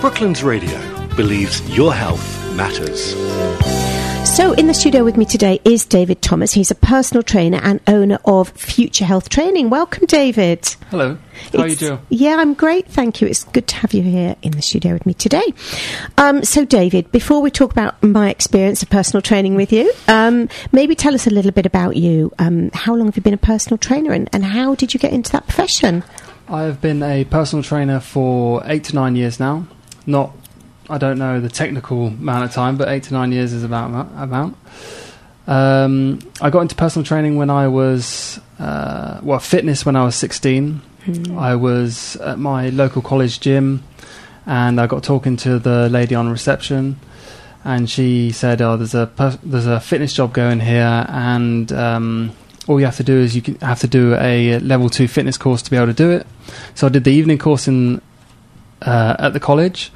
Brooklyn's Radio believes your health matters. So in the studio with me today is David Thomas. He's a personal trainer and owner of Future Health Training. Welcome, David. Hello. How are you doing? Yeah, I'm great, thank you. It's good to have you here in the studio with me today. So, David, before we talk about my experience of personal training with you, maybe tell us a little bit about you. How long have you been a personal trainer and how did you get into that profession? I have been a personal trainer for 8 to 9 years now. I don't know the technical amount of time, but 8 to 9 years is about amount. I got into personal training when I was, fitness when I was 16. Mm-hmm. I was at my local college gym and I got talking to the lady on reception and she said, oh, there's a fitness job going here and all you have to do is you have to do a level 2 fitness course to be able to do it. So I did the evening course at the college.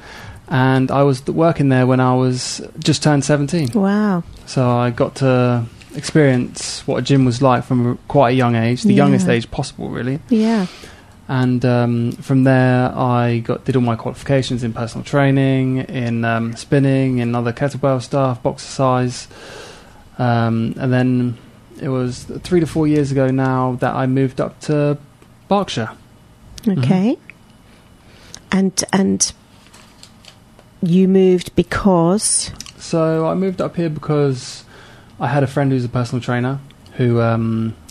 And I was working there when I was just turned 17. Wow. So I got to experience what a gym was like from quite a young age, the youngest age possible, really. Yeah. And from there, I did all my qualifications in personal training, in spinning, in other kettlebell stuff, boxer size. And then it was 3 to 4 years ago now that I moved up to Berkshire. Okay. Mm-hmm. And you moved because? So I moved up here because I had a friend who's a personal trainer who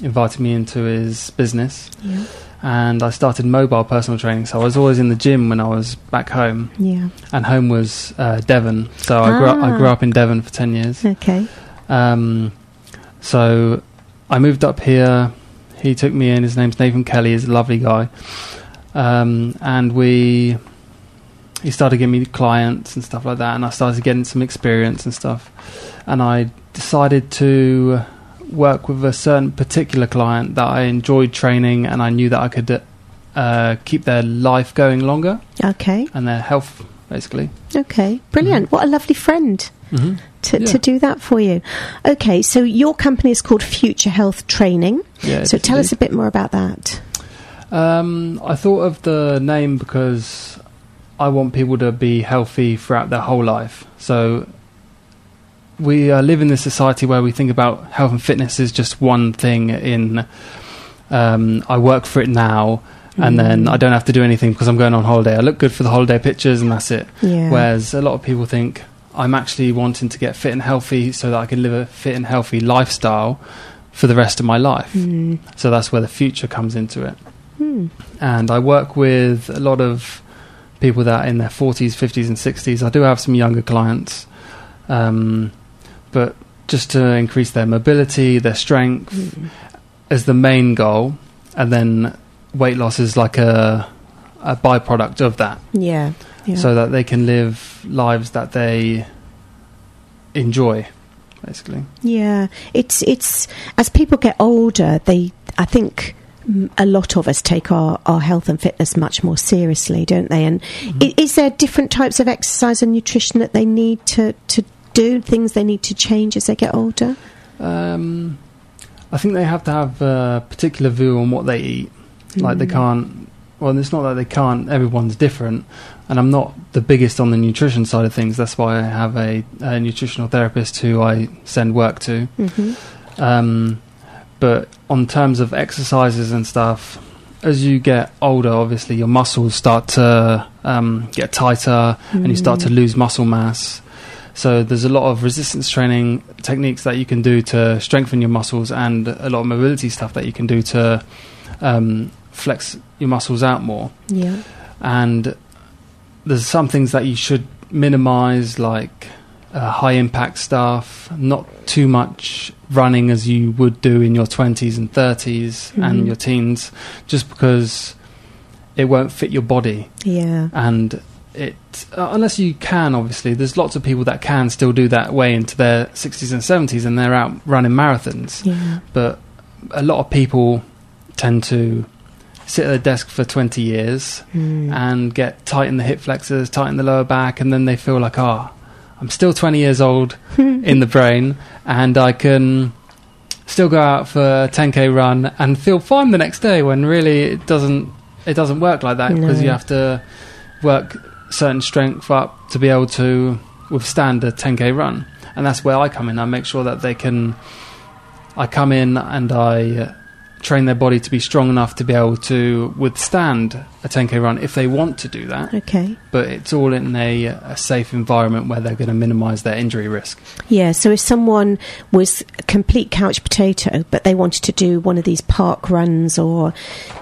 invited me into his business. Yeah. And I started mobile personal training. So I was always in the gym when I was back home. Yeah. And home was Devon. So I grew up in Devon for 10 years. Okay. So I moved up here. He took me in. His name's Nathan Kelly. He's a lovely guy. He started giving me clients and stuff like that, and I started getting some experience and stuff. And I decided to work with a certain particular client that I enjoyed training, and I knew that I could keep their life going longer. Okay. And their health, basically. Okay, brilliant. Mm-hmm. What a lovely friend to do that for you. Okay, so your company is called Future Health Training. Yeah, so tell us a bit more about that. I thought of the name because I want people to be healthy throughout their whole life. So we live in this society where we think about health and fitness as just one thing in I work for it now and then I don't have to do anything because I'm going on holiday. I look good for the holiday pictures and that's it. Yeah. Whereas a lot of people think I'm actually wanting to get fit and healthy so that I can live a fit and healthy lifestyle for the rest of my life. Mm. So that's where the future comes into it. Mm. And I work with a lot of people that are in their 40s, 50s and 60s. I do have some younger clients, but just to increase their mobility, their strength is the main goal, and then weight loss is like a byproduct of that. Yeah. So that they can live lives that they enjoy, basically. Yeah, it's as people get older, I think a lot of us take our health and fitness much more seriously, don't they? And is there different types of exercise and nutrition that they need to do, things they need to change as they get older? I think they have to have a particular view on what they eat. Like they can't, well, it's not that they can't, everyone's different. And I'm not the biggest on the nutrition side of things. That's why I have a nutritional therapist who I send work to. Mm-hmm. But on terms of exercises and stuff, as you get older, obviously your muscles start to get tighter and you start to lose muscle mass. So there's a lot of resistance training techniques that you can do to strengthen your muscles and a lot of mobility stuff that you can do to flex your muscles out more. Yeah. And there's some things that you should minimize, like high impact stuff, not too much running as you would do in your 20s and 30s and your teens, just because it won't fit your body. Yeah. And it unless you can, obviously there's lots of people that can still do that way into their 60s and 70s and they're out running marathons. Yeah. But a lot of people tend to sit at a desk for 20 years and get tight in the hip flexors, tight in the lower back, and then they feel like, I'm still 20 years old in the brain and I can still go out for a 10k run and feel fine the next day, when really it doesn't work like that. No. Because you have to work certain strength up to be able to withstand a 10K run. And that's where I come in. I make sure that they can... I come in and I train their body to be strong enough to be able to withstand a 10K run if they want to do that. Okay. But it's all in a safe environment where they're going to minimise their injury risk. Yeah, so if someone was a complete couch potato but they wanted to do one of these park runs or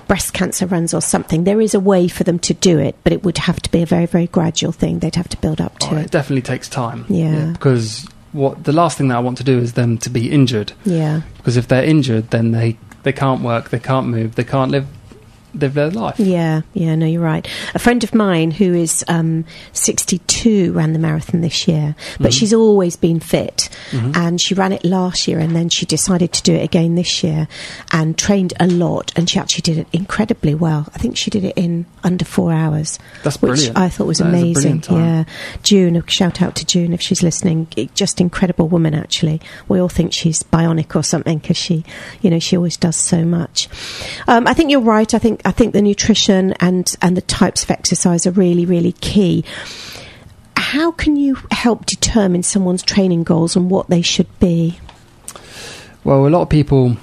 breast cancer runs or something, there is a way for them to do it, but it would have to be a very, very gradual thing. They'd have to build up to it. It definitely takes time. Yeah. Because... the last thing that I want to do is them to be injured. Yeah. Because if they're injured, then they can't work, they can't move, they can't live their life. Yeah, no, you're right. A friend of mine who is 62 ran the marathon this year, but she's always been fit, and she ran it last year, and then she decided to do it again this year and trained a lot, and she actually did it incredibly well. I think she did it in under 4 hours. That's brilliant. Which I thought was amazing. Yeah. June, a shout out to June if she's listening. Just incredible woman, actually. We all think she's bionic or something because she, you know, she always does so much. I think you're right. I think the nutrition and the types of exercise are really, really key. How can you help determine someone's training goals and what they should be? Well, a lot of people,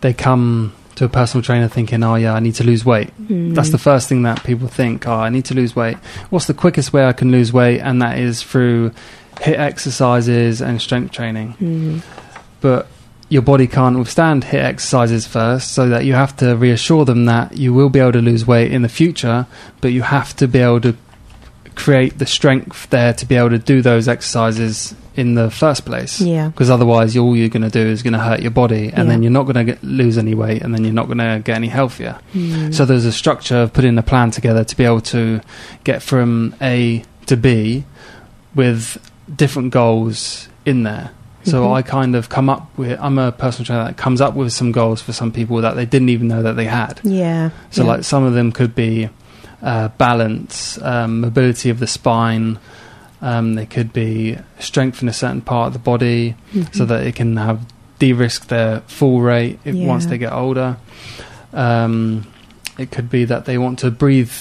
they come to a personal trainer thinking, oh, yeah, I need to lose weight. That's the first thing that people think, oh, I need to lose weight. What's the quickest way I can lose weight? And that is through HIIT exercises and strength training. But your body can't withstand HIIT exercises first, so that you have to reassure them that you will be able to lose weight in the future, but you have to be able to create the strength there to be able to do those exercises in the first place. Yeah. Because otherwise all you're going to do is going to hurt your body, and then you're not going to lose any weight, and then you're not going to get any healthier. So there's a structure of putting a plan together to be able to get from A to B with different goals in there. So I kind of come up with... I'm a personal trainer that comes up with some goals for some people that they didn't even know that they had. Yeah. So, like, some of them could be balance, mobility of the spine. They could be strengthen a certain part of the body so that it can have de-risk their fall rate once they get older. It could be that they want to breathe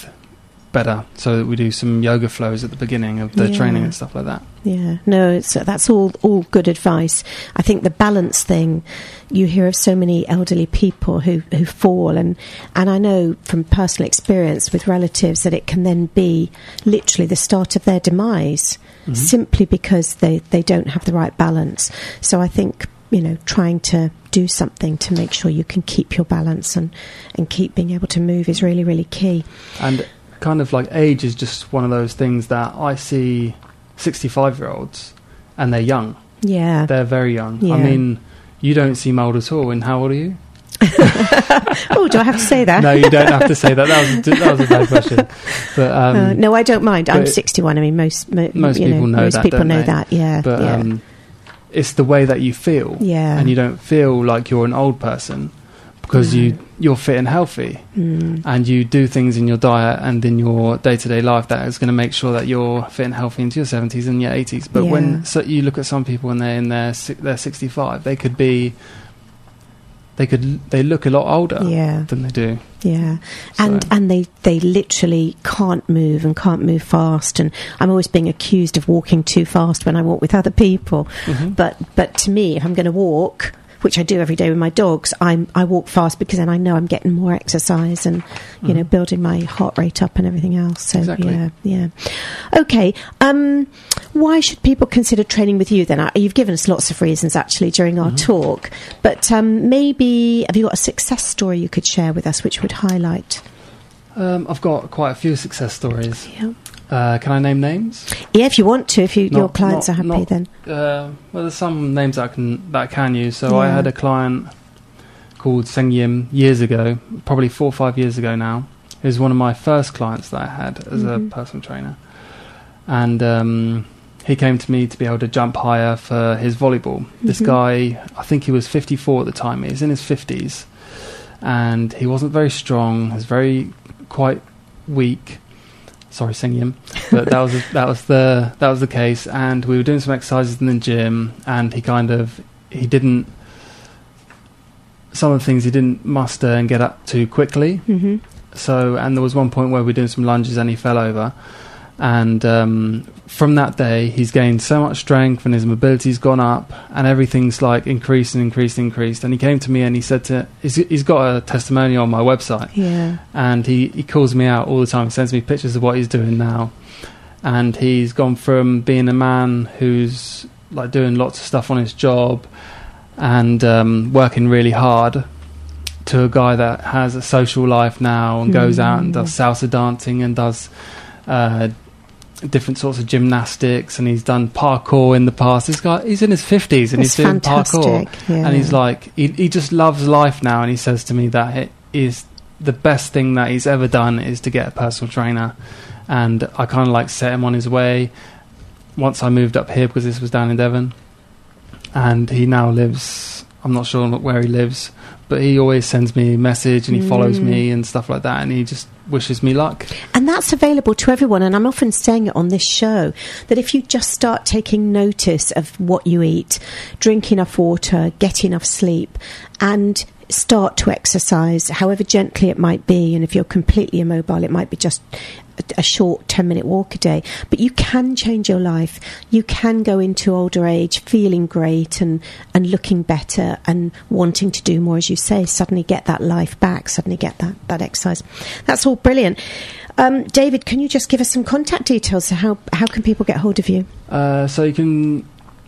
better, so that we do some yoga flows at the beginning of the training and stuff like that. Yeah, no, that's all good advice. I think the balance thing, you hear of so many elderly people who fall, and I know from personal experience with relatives that it can then be literally the start of their demise, simply because they don't have the right balance. So I think, you know, trying to do something to make sure you can keep your balance and keep being able to move is really, really key. And kind of like age is just one of those things that I see 65-year-olds and they're young. Yeah. They're very young. Yeah. I mean, you don't seem old at all. And how old are you? Oh, do I have to say that? No, you don't have to say that. That was a bad question. But, no, I don't mind. I'm 61. I mean, most people know that. Most people know that, yeah. But it's the way that you feel. Yeah. And you don't feel like you're an old person, because you're fit and healthy and you do things in your diet and in your day-to-day life that is going to make sure that you're fit and healthy into your 70s and your 80s. But when you look at some people and they're in their 65, they look a lot older than they do. Yeah. And they literally can't move fast. And I'm always being accused of walking too fast when I walk with other people. But to me, if I'm going to walk, which I do every day with my dogs, I walk fast because then I know I'm getting more exercise and, you know, building my heart rate up and everything else. So, exactly. Yeah. Okay. Why should people consider training with you then? You've given us lots of reasons, actually, during our talk. But maybe, have you got a success story you could share with us which would highlight? I've got quite a few success stories. Yeah. Can I name names? Yeah, if you want to. If your clients are happy, then. Well, there's some names that I can use. So I had a client called Seng Yim years ago, probably 4 or 5 years ago now. He was one of my first clients that I had as a personal trainer. And he came to me to be able to jump higher for his volleyball. This guy, I think he was 54 at the time. He was in his 50s. And he wasn't very strong. He was quite weak. Sorry, Seng Yim, but that was the case. And we were doing some exercises in the gym, and some of the things he didn't muster and get up to quickly. So, and there was one point where we were doing some lunges and he fell over, And from that day, he's gained so much strength and his mobility's gone up and everything's like increased and increased and increased. And he came to me and he said to, he's got a testimonial on my website. Yeah. And he calls me out all the time, sends me pictures of what he's doing now. And he's gone from being a man who's like doing lots of stuff on his job and working really hard to a guy that has a social life now and goes out and does salsa dancing and does different sorts of gymnastics, and he's done parkour in the past. This guy, he's in his 50s and he's doing parkour. Yeah. And he's like, he just loves life now, and he says to me that it is the best thing that he's ever done is to get a personal trainer. And I kind of like set him on his way once I moved up here, because this was down in Devon, and he now lives, I'm not sure where he lives, but he always sends me a message and he follows me and stuff like that, and he just wishes me luck. And that's available to everyone, and I'm often saying it on this show, that if you just start taking notice of what you eat, drink enough water, get enough sleep, and start to exercise, however gently it might be, and if you're completely immobile, it might be just a short 10-minute walk a day, but you can change your life. You can go into older age feeling great and looking better and wanting to do more, as you say, suddenly get that life back, suddenly get that exercise. That's all brilliant. David, can you just give us some contact details? So how can people get hold of you? So you can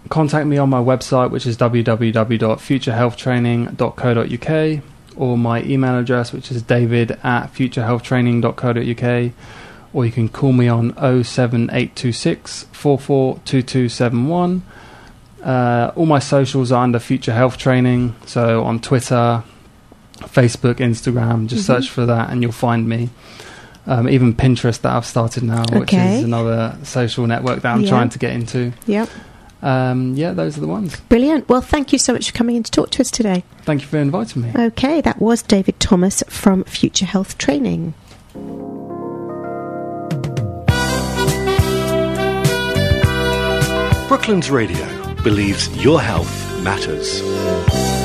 contact me on my website, which is www.futurehealthtraining.co.uk, or my email address, which is david@futurehealthtraining.co.uk. Or you can call me on 07826 442271. All my socials are under Future Health Training. So on Twitter, Facebook, Instagram, just search for that and you'll find me. Even Pinterest that I've started now, which is another social network that I'm trying to get into. Yep. Those are the ones. Brilliant. Well, thank you so much for coming in to talk to us today. Thank you for inviting me. Okay, that was David Thomas from Future Health Training. Brooklyn's Radio believes your health matters.